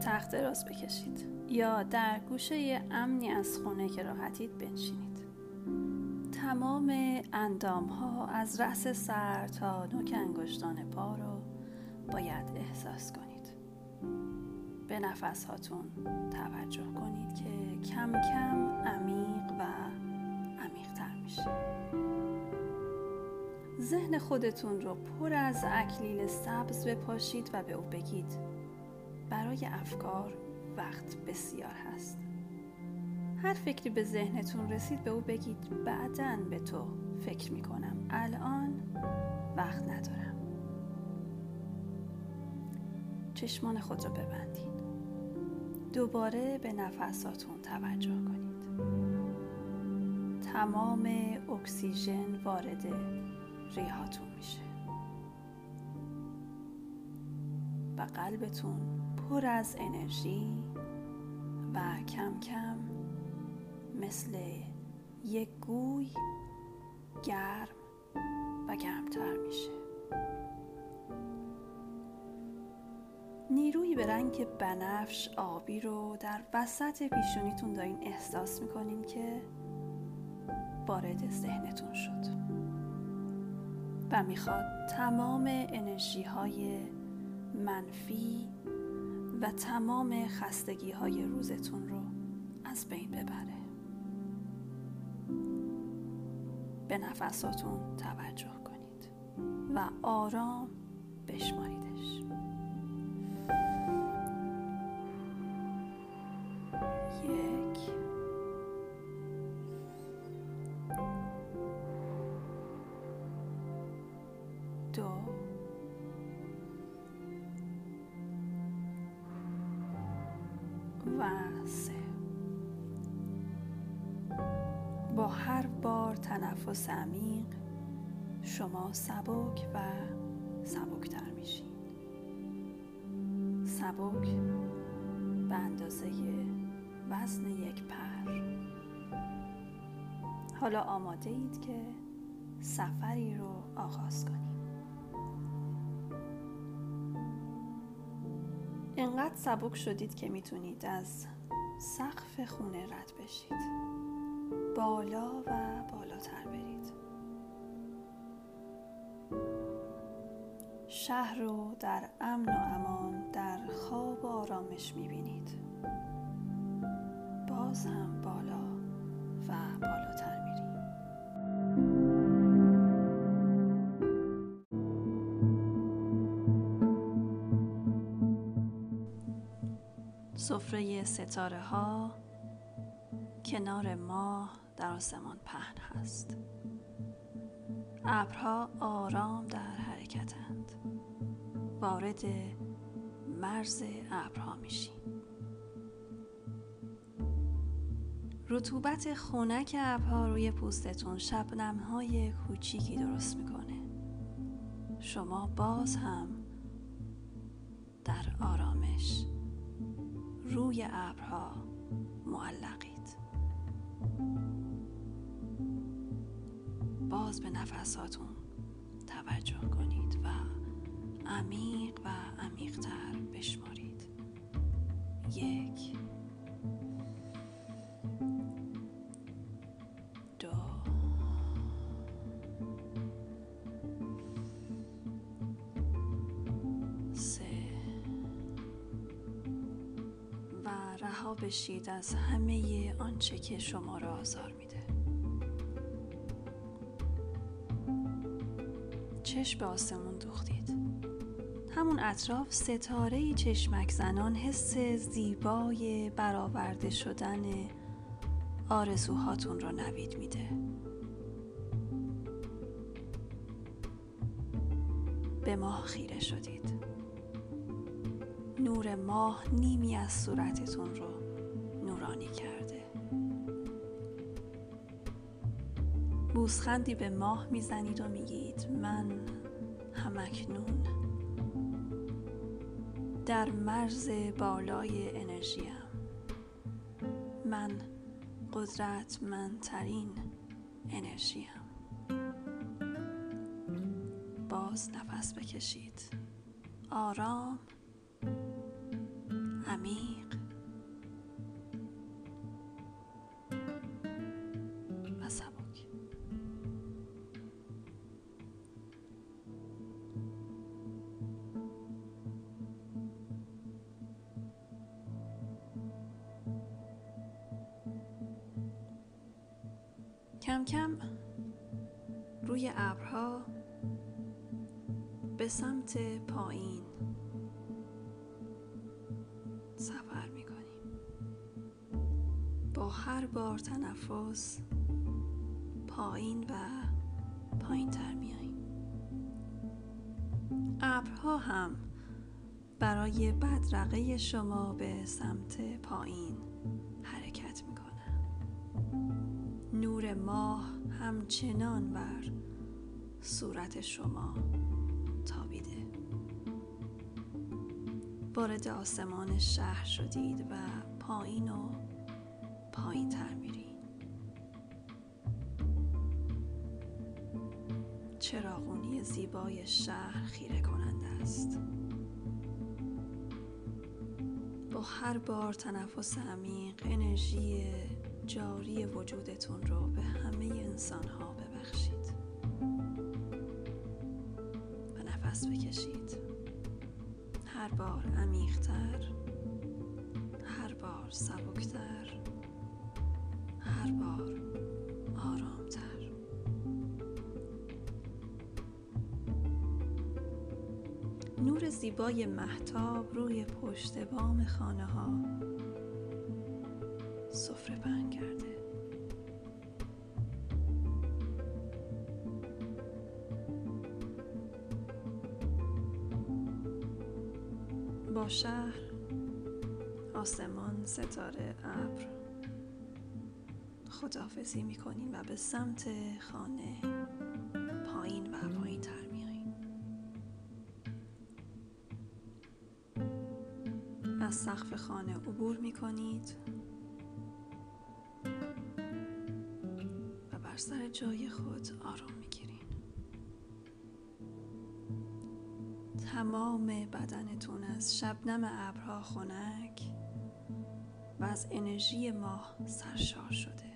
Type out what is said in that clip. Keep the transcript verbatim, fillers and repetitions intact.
تخت راست بکشید یا در گوشه امنی از خونه که راحتید بنشینید. تمام اندام‌ها از رأس سر تا نوک انگشتان پا رو باید احساس کنید. به نفس‌هاتون توجه کنید که کم کم عمیق و عمیق‌تر میشه. ذهن خودتون رو پر از اکلیل سبز بپاشید و به او بگید برای افکار وقت بسیار هست. هر فکری به ذهنتون رسید به او بگید بعداً به تو فکر میکنم، الان وقت ندارم. چشمان خود رو ببندید. دوباره به نفساتون توجه کنید. تمام اکسیژن وارد ریهاتون میشه و قلبتون پر از انرژی و کم کم مثل یک گوی گرم و گرمتر میشه. نیروی به رنگ بنفش آبی رو در وسط پیشونیتون دارین احساس میکنین که وارد ذهنتون شد و میخواد تمام انرژی های منفی و تمام خستگی های روزتون رو از بین ببره. به نفساتون توجه کنید و آرام بشماریدش. یک، دو، و سه. با هر بار تنفس عمیق شما سبک و سبکتر میشین. سبک به اندازه وزن یک پر. حالا آماده اید که سفری رو آغاز کنید. انقدر سبک شدید که میتونید از سقف خونه رد بشید. بالا و بالاتر برید. شهر رو در امن و امان در خواب و آرامش میبینید. باز هم بالا و بالاتر میرید. سفره ستاره ها کنار ماه در آسمان پهن هست. ابرها آرام در حرکتند. وارد مرز ابرها میشی. رطوبت خنک ابرها روی پوستتون شبنم‌های کوچیکی درست میکنه. شما باز هم در آرامش روی ابرها معلقید. باز به نفساتون توجه کنید و عمیق و عمیق‌تر بشمارید. یک، دو، سه و رها بشید از همه آنچه که شما را آزار میده. چشم به آسمون دوختید. همون اطراف ستاره‌ای چشمک زنان حس زیبای برآورده شدن آرزوهاتون رو نوید میده. به ماه خیره شدید. نور ماه نیمی از صورتتون رو نورانی کرده. بوسخندی به ماه میزنید و میگید من همکنون در مرز بالای انرژیم. من قدرتمندترین انرژیم. باز نفس بکشید. آرام عمیق و سبک. کم کم روی ابرها به سمت پایین سفر می‌کنیم. با هر بار تنفس پایین و پایین‌تر می‌آییم. ابرها هم برای بدرقه شما به سمت پایین حرکت می‌کنند. نور ماه همچنان بر صورت شما تابیده. وارد آسمان شهر شدید و پایین و پایین تر میرید. چراغونی زیبای شهر خیره کننده است. با هر بار تنفس عمیق انرژی جاری وجودتون رو به همه انسان‌ها ببخشید و نفس بکشید. هر بار عمیق‌تر، هر بار سبک‌تر، هر بار آرام‌تر. نور زیبای مهتاب روی پشت بام خانه‌ها سفره پهن کرده. با شهر، آسمان، ستاره، ابر خداحافظی می‌کنیم و به سمت خانه پایین و پایین‌تر می‌آییم. از سقف خانه عبور می‌کنید و بر سر جای خود آرام می‌گیرید. تمام بدنتون از شبنم ابرها خنک و از انرژی ماه سرشار شده.